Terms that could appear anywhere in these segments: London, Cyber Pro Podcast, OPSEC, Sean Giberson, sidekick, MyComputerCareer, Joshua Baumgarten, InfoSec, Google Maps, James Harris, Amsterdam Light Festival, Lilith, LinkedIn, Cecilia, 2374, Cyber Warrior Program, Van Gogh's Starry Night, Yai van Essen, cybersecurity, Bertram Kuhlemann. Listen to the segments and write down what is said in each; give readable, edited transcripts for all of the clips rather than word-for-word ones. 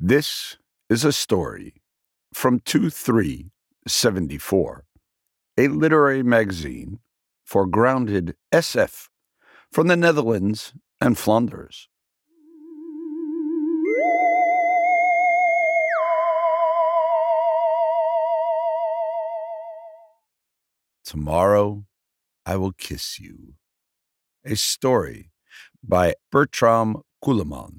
This is a story from 2374, a literary magazine for grounded SF from the Netherlands and Flanders. Tomorrow I Will Kiss You, a story by Bertram Kuhlemann.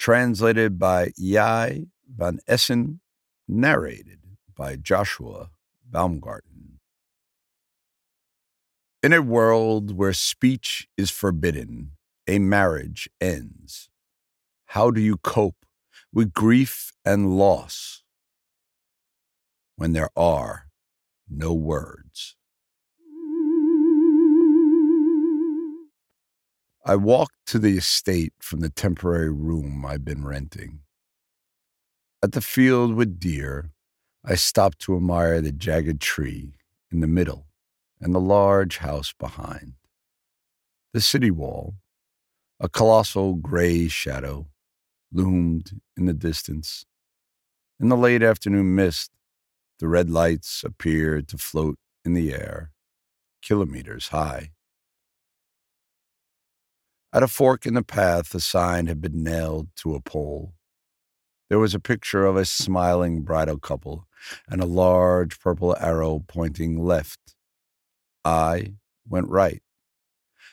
Translated by Yai van Essen, narrated by Joshua Baumgarten. In a world where speech is forbidden, a marriage ends. How do you cope with grief and loss when there are no words? I walked to the estate from the temporary room I'd been renting. At the field with deer, I stopped to admire the jagged tree in the middle and the large house behind. The city wall, a colossal gray shadow, loomed in the distance. In the late afternoon mist, the red lights appeared to float in the air, kilometers high. At a fork in the path, a sign had been nailed to a pole. There was a picture of a smiling bridal couple and a large purple arrow pointing left. I went right.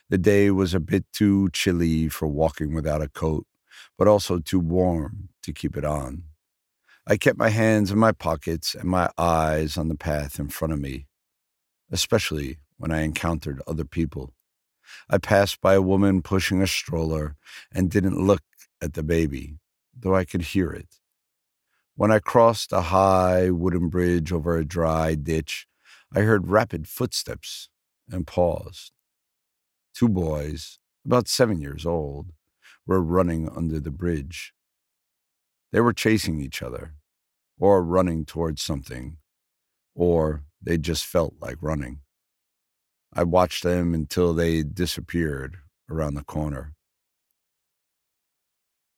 The day was a bit too chilly for walking without a coat, but also too warm to keep it on. I kept my hands in my pockets and my eyes on the path in front of me, especially when I encountered other people. I passed by a woman pushing a stroller and didn't look at the baby, though I could hear it. When I crossed a high wooden bridge over a dry ditch, I heard rapid footsteps and paused. Two boys, about 7 years old, were running under the bridge. They were chasing each other, or running towards something, or they just felt like running. I watched them until they disappeared around the corner.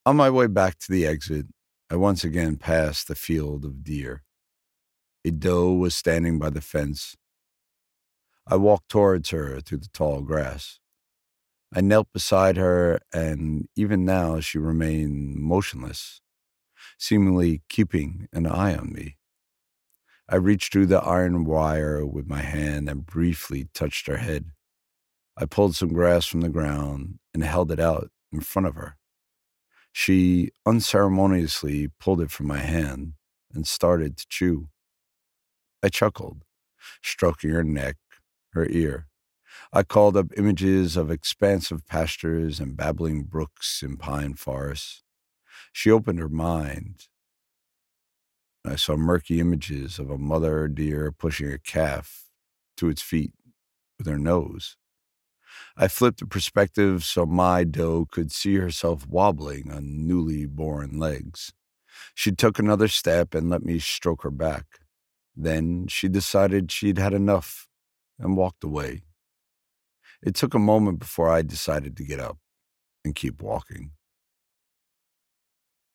On my way back to the exit, I once again passed the field of deer. A doe was standing by the fence. I walked towards her through the tall grass. I knelt beside her, and even now she remained motionless, seemingly keeping an eye on me. I reached through the iron wire with my hand and briefly touched her head. I pulled some grass from the ground and held it out in front of her. She unceremoniously pulled it from my hand and started to chew. I chuckled, stroking her neck, her ear. I called up images of expansive pastures and babbling brooks in pine forests. She opened her mind. I saw murky images of a mother deer pushing a calf to its feet with her nose. I flipped the perspective so my doe could see herself wobbling on newly born legs. She took another step and let me stroke her back. Then she decided she'd had enough and walked away. It took a moment before I decided to get up and keep walking.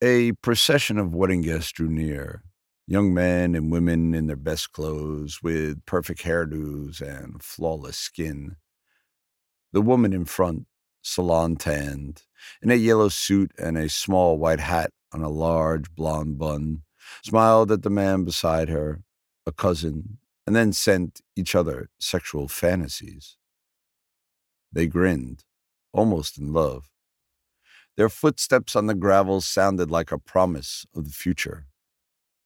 A procession of wedding guests drew near. Young men and women in their best clothes, with perfect hairdos and flawless skin. The woman in front, salon tanned, in a yellow suit and a small white hat on a large blonde bun, smiled at the man beside her, a cousin, and then sent each other sexual fantasies. They grinned, almost in love. Their footsteps on the gravel sounded like a promise of the future.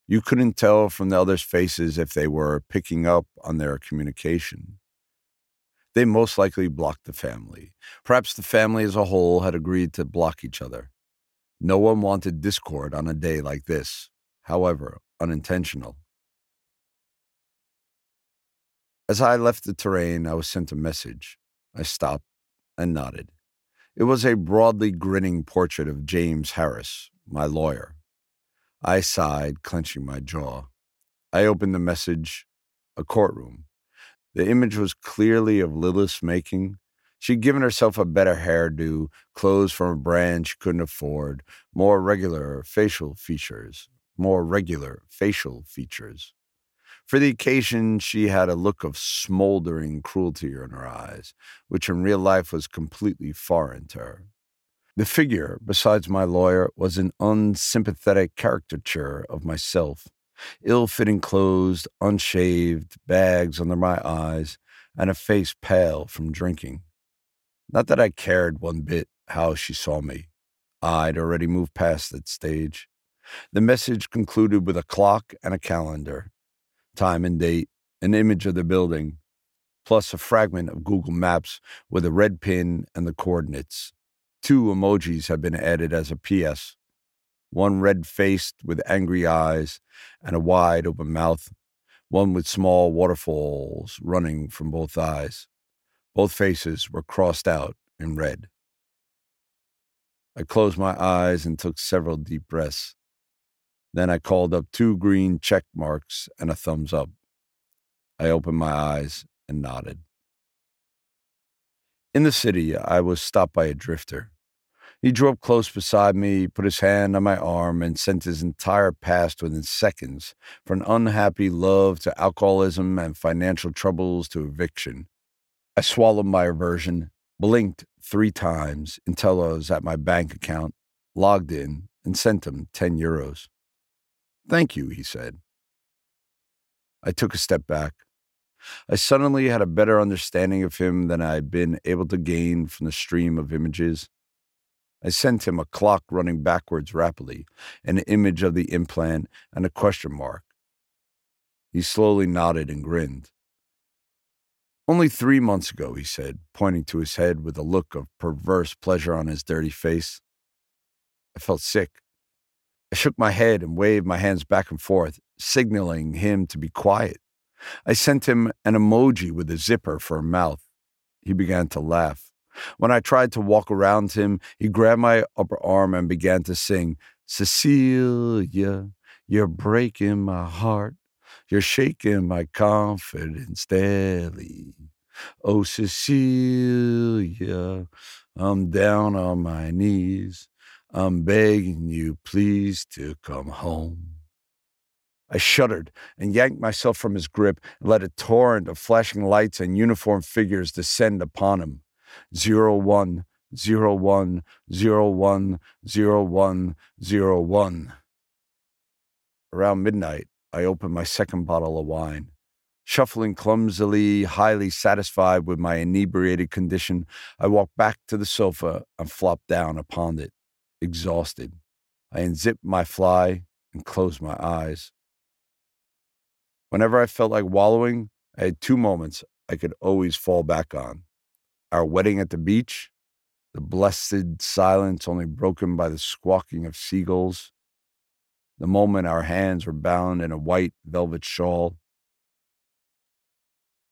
You couldn't tell from the others' faces if they were picking up on their communication. They most likely blocked the family. Perhaps the family as a whole had agreed to block each other. No one wanted discord on a day like this, however unintentional. As I left the terrain, I was sent a message. I stopped and nodded. It was a broadly grinning portrait of James Harris, my lawyer. I sighed, clenching my jaw. I opened the message, a courtroom. The image was clearly of Lilith's making. She'd given herself a better hairdo, clothes from a brand she couldn't afford, more regular facial features. For the occasion, she had a look of smoldering cruelty in her eyes, which in real life was completely foreign to her. The figure, besides my lawyer, was an unsympathetic caricature of myself. Ill-fitting clothes, unshaved, bags under my eyes, and a face pale from drinking. Not that I cared one bit how she saw me. I'd already moved past that stage. The message concluded with a clock and a calendar. Time and date, an image of the building, plus a fragment of Google Maps with a red pin and the coordinates. 2 emojis have been added as a PS. One red-faced with angry eyes and a wide-open mouth. One with small waterfalls running from both eyes. Both faces were crossed out in red. I closed my eyes and took several deep breaths. Then I called up 2 green check marks and a thumbs up. I opened my eyes and nodded. In the city, I was stopped by a drifter. He drew up close beside me, put his hand on my arm, and sent his entire past within seconds, from unhappy love to alcoholism and financial troubles to eviction. I swallowed my aversion, blinked 3 times until I was at my bank account, logged in, and sent him 10 euros. "Thank you," he said. I took a step back. I suddenly had a better understanding of him than I had been able to gain from the stream of images. I sent him a clock running backwards rapidly, an image of the implant, and a question mark. He slowly nodded and grinned. "Only 3 months ago," he said, pointing to his head with a look of perverse pleasure on his dirty face. I felt sick. I shook my head and waved my hands back and forth, signaling him to be quiet. I sent him an emoji with a zipper for a mouth. He began to laugh. When I tried to walk around him, he grabbed my upper arm and began to sing, "Cecilia, you're breaking my heart. You're shaking my confidence daily. Oh, Cecilia, I'm down on my knees. I'm begging you, please, to come home." I shuddered and yanked myself from his grip and let a torrent of flashing lights and uniformed figures descend upon him. 01/01/01/01/01. Around midnight, I opened my second bottle of wine. Shuffling clumsily, highly satisfied with my inebriated condition, I walked back to the sofa and flopped down upon it. Exhausted, I unzipped my fly and closed my eyes. Whenever I felt like wallowing, I had 2 moments I could always fall back on. Our wedding at the beach, the blessed silence only broken by the squawking of seagulls, the moment our hands were bound in a white velvet shawl,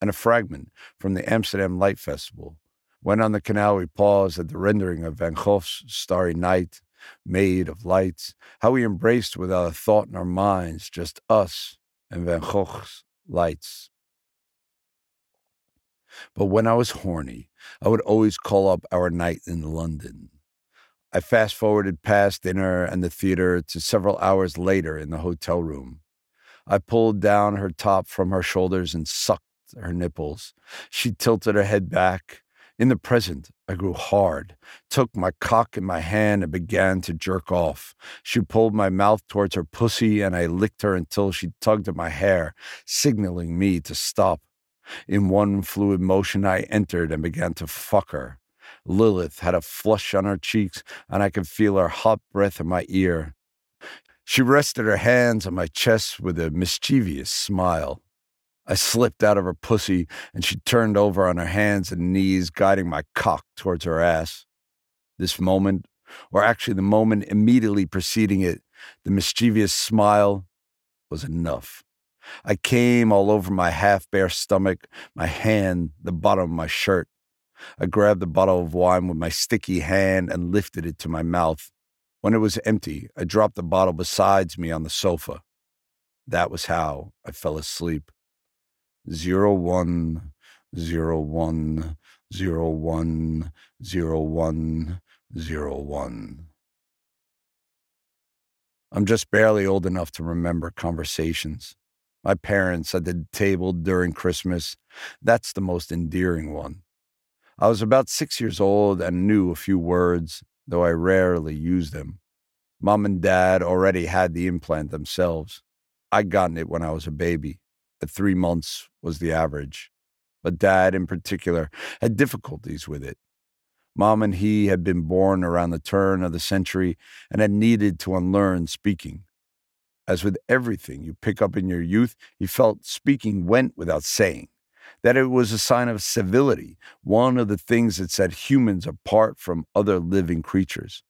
and a fragment from the Amsterdam Light Festival. When on the canal we paused at the rendering of Van Gogh's Starry Night, made of lights, how we embraced without a thought in our minds, just us and Van Gogh's lights. But when I was horny, I would always call up our night in London. I fast-forwarded past dinner and the theater to several hours later in the hotel room. I pulled down her top from her shoulders and sucked her nipples. She tilted her head back. In the present, I grew hard, took my cock in my hand and began to jerk off. She pulled my mouth towards her pussy and I licked her until she tugged at my hair, signaling me to stop. In one fluid motion, I entered and began to fuck her. Lilith had a flush on her cheeks and I could feel her hot breath in my ear. She rested her hands on my chest with a mischievous smile. I slipped out of her pussy, and she turned over on her hands and knees, guiding my cock towards her ass. This moment, or actually the moment immediately preceding it, the mischievous smile, was enough. I came all over my half-bare stomach, my hand, the bottom of my shirt. I grabbed the bottle of wine with my sticky hand and lifted it to my mouth. When it was empty, I dropped the bottle beside me on the sofa. That was how I fell asleep. 01/01/01/01/01/01/01. 010101. I'm just barely old enough to remember conversations. My parents at the table during Christmas, that's the most endearing one. I was about 6 years old and knew a few words, though I rarely used them. Mom and Dad already had the implant themselves. I'd gotten it when I was a baby. At 3 months was the average. But Dad, in particular, had difficulties with it. Mom and he had been born around the turn of the century and had needed to unlearn speaking. As with everything you pick up in your youth, he felt speaking went without saying. That it was a sign of civility, one of the things that set humans apart from other living creatures.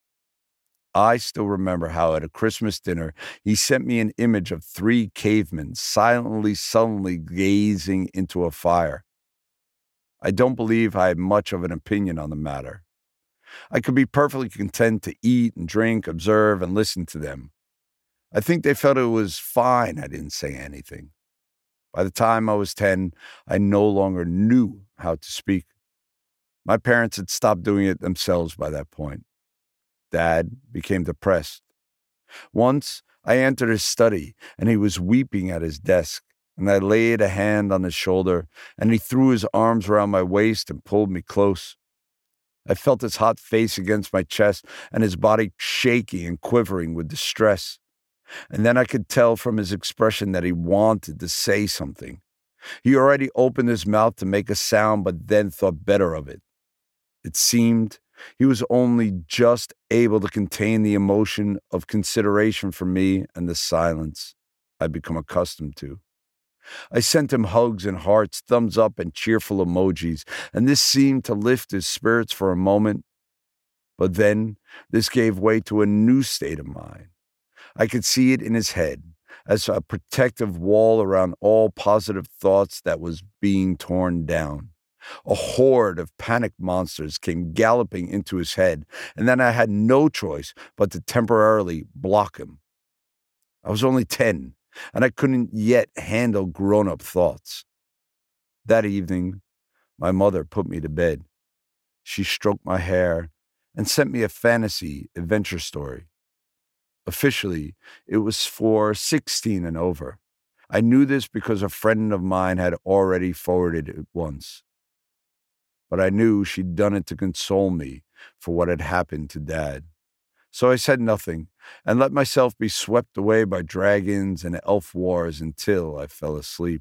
I still remember how at a Christmas dinner, he sent me an image of 3 cavemen sullenly gazing into a fire. I don't believe I had much of an opinion on the matter. I could be perfectly content to eat and drink, observe, and listen to them. I think they felt it was fine I didn't say anything. By the time I was 10, I no longer knew how to speak. My parents had stopped doing it themselves by that point. Dad became depressed. Once, I entered his study, and he was weeping at his desk, and I laid a hand on his shoulder, and he threw his arms around my waist and pulled me close. I felt his hot face against my chest, and his body shaky and quivering with distress. And then I could tell from his expression that he wanted to say something. He already opened his mouth to make a sound, but then thought better of it. It seemed he was only just able to contain the emotion of consideration for me and the silence I'd become accustomed to. I sent him hugs and hearts, thumbs up and cheerful emojis, and this seemed to lift his spirits for a moment. But then this gave way to a new state of mind. I could see it in his head as a protective wall around all positive thoughts that was being torn down. A horde of panicked monsters came galloping into his head, and then I had no choice but to temporarily block him. I was only 10, and I couldn't yet handle grown-up thoughts. That evening, my mother put me to bed. She stroked my hair and sent me a fantasy adventure story. Officially, it was for 16 and over. I knew this because a friend of mine had already forwarded it once. But I knew she'd done it to console me for what had happened to Dad. So I said nothing and let myself be swept away by dragons and elf wars until I fell asleep.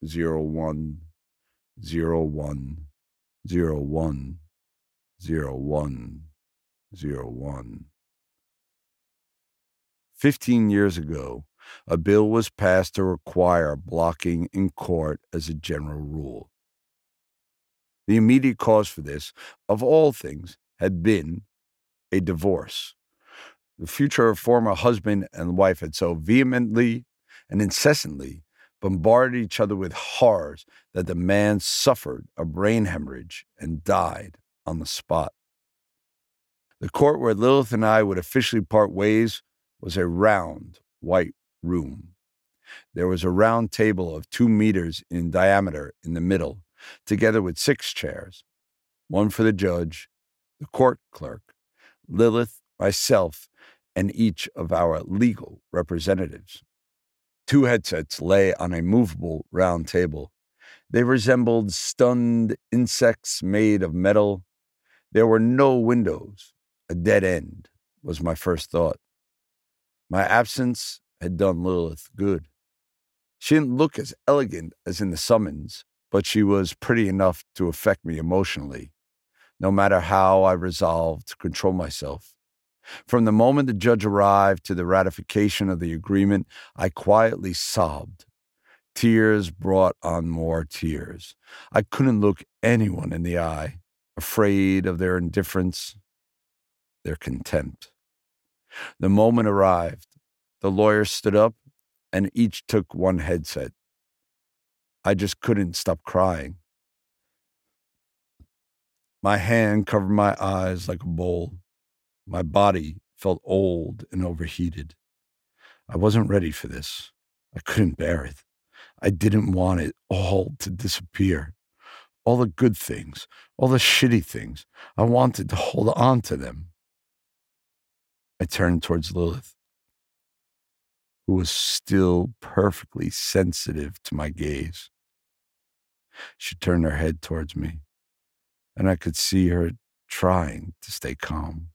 01, 01, 01, 01, 01. 15 years ago, a bill was passed to require blocking in court as a general rule. The immediate cause for this, of all things, had been a divorce. The future former husband and wife had so vehemently and incessantly bombarded each other with horrors that the man suffered a brain hemorrhage and died on the spot. The court where Lilith and I would officially part ways was a round, white room. There was a round table of 2 meters in diameter in the middle, together with 6 chairs, one for the judge, the court clerk, Lilith, myself, and each of our legal representatives. 2 headsets lay on a movable round table. They resembled stunned insects made of metal. There were no windows. A dead end was my first thought. My absence had done Lilith good. She didn't look as elegant as in the summons, but she was pretty enough to affect me emotionally, no matter how I resolved to control myself. From the moment the judge arrived to the ratification of the agreement, I quietly sobbed. Tears brought on more tears. I couldn't look anyone in the eye, afraid of their indifference, their contempt. The moment arrived. The lawyers stood up, and each took one headset. I just couldn't stop crying. My hand covered my eyes like a bowl. My body felt old and overheated. I wasn't ready for this. I couldn't bear it. I didn't want it all to disappear. all the good things, all the shitty things. I wanted to hold on to them. I turned towards Lilith, who was still perfectly sensitive to my gaze. She turned her head towards me, and I could see her trying to stay calm,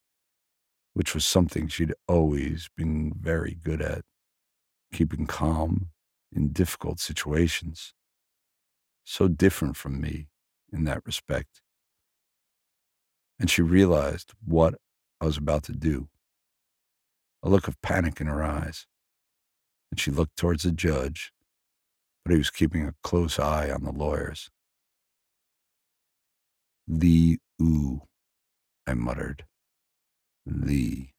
which was something she'd always been very good at, keeping calm in difficult situations. So different from me in that respect. And she realized what I was about to do. A look of panic in her eyes. And she looked towards the judge, but he was keeping a close eye on the lawyers. The ooh, I muttered. The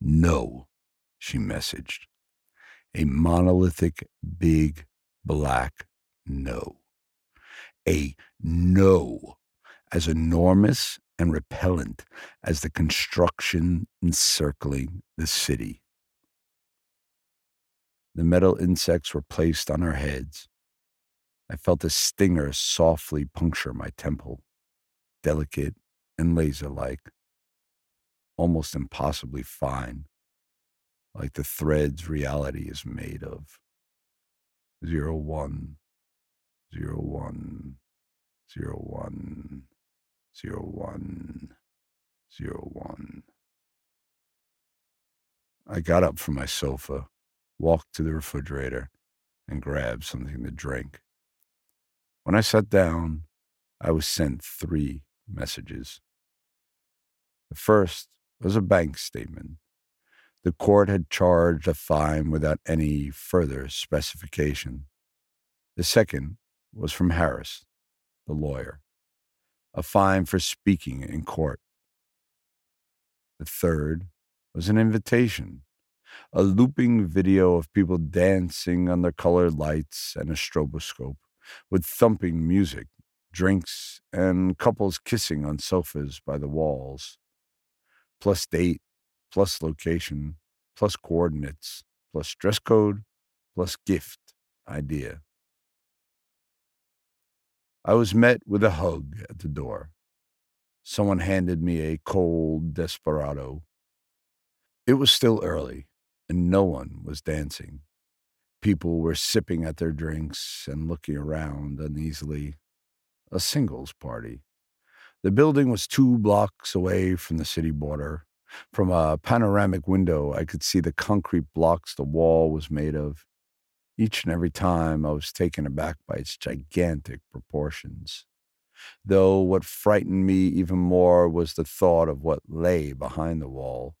no, she messaged. A monolithic, big, black no. A no as enormous and repellent as the construction encircling the city. The metal insects were placed on our heads. I felt a stinger softly puncture my temple, delicate and laser-like, almost impossibly fine, like the threads reality is made of. 0 1 0 1 0 1 0 1 0 1. I got up from my sofa, walked to the refrigerator, and grabbed something to drink. When I sat down, I was sent 3 messages. The first was a bank statement. The court had charged a fine without any further specification. The second was from Harris, the lawyer. A fine for speaking in court. The third was an invitation. A looping video of people dancing under colored lights and a stroboscope with thumping music, drinks, and couples kissing on sofas by the walls. Plus date. Plus location, plus coordinates, plus dress code, plus gift idea. I was met with a hug at the door. Someone handed me a cold desperado. It was still early, and no one was dancing. People were sipping at their drinks and looking around uneasily. A singles party. The building was 2 blocks away from the city border. From a panoramic window, I could see the concrete blocks the wall was made of. Each and every time, I was taken aback by its gigantic proportions. Though what frightened me even more was the thought of what lay behind the wall.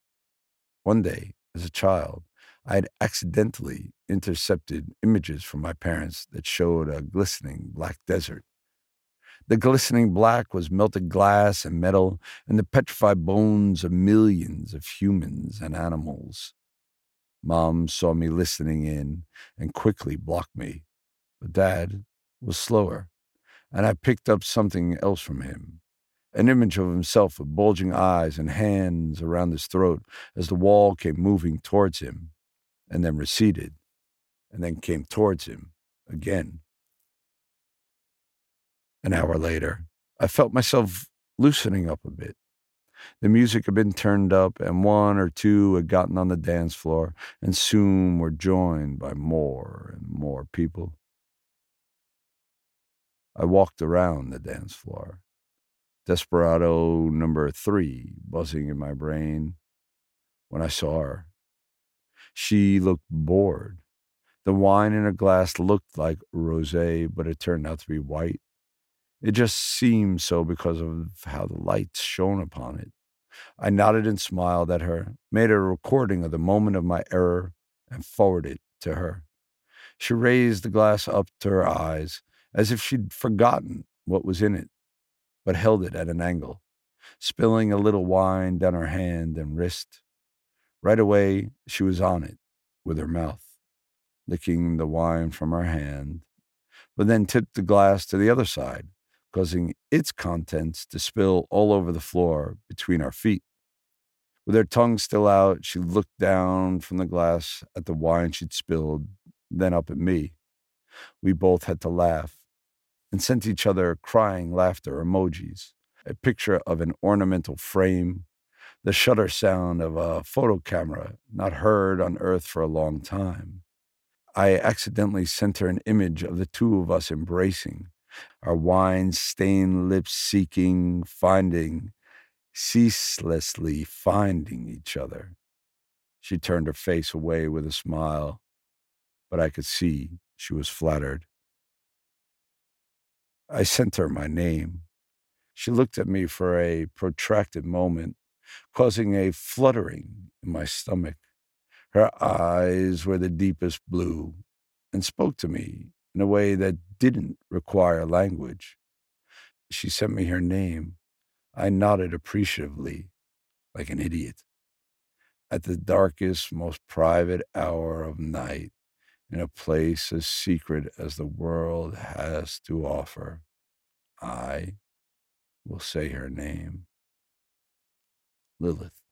One day, as a child, I had accidentally intercepted images from my parents that showed a glistening black desert. The glistening black was melted glass and metal and the petrified bones of millions of humans and animals. Mom saw me listening in and quickly blocked me, but Dad was slower, and I picked up something else from him, an image of himself with bulging eyes and hands around his throat as the wall came moving towards him, and then receded, and then came towards him again. An hour later, I felt myself loosening up a bit. The music had been turned up, and 1 or 2 had gotten on the dance floor, and soon were joined by more and more people. I walked around the dance floor. Desperado number 3 buzzing in my brain when I saw her. She looked bored. The wine in her glass looked like rosé, but it turned out to be white. It just seemed so because of how the lights shone upon it. I nodded and smiled at her, made a recording of the moment of my error, and forwarded it to her. She raised the glass up to her eyes, as if she'd forgotten what was in it, but held it at an angle, spilling a little wine down her hand and wrist. Right away, she was on it, with her mouth, licking the wine from her hand, but then tipped the glass to the other side, causing its contents to spill all over the floor between our feet. With her tongue still out, she looked down from the glass at the wine she'd spilled, then up at me. We both had to laugh, and sent each other crying laughter emojis, a picture of an ornamental frame, the shutter sound of a photo camera not heard on Earth for a long time. I accidentally sent her an image of the two of us embracing, our wine-stained lips seeking, finding, ceaselessly finding each other. She turned her face away with a smile, but I could see she was flattered. I sent her my name. She looked at me for a protracted moment, causing a fluttering in my stomach. Her eyes were the deepest blue and spoke to me in a way that didn't require language. She sent me her name. I nodded appreciatively, like an idiot. At the darkest, most private hour of night, in a place as secret as the world has to offer, I will say her name. Lilith.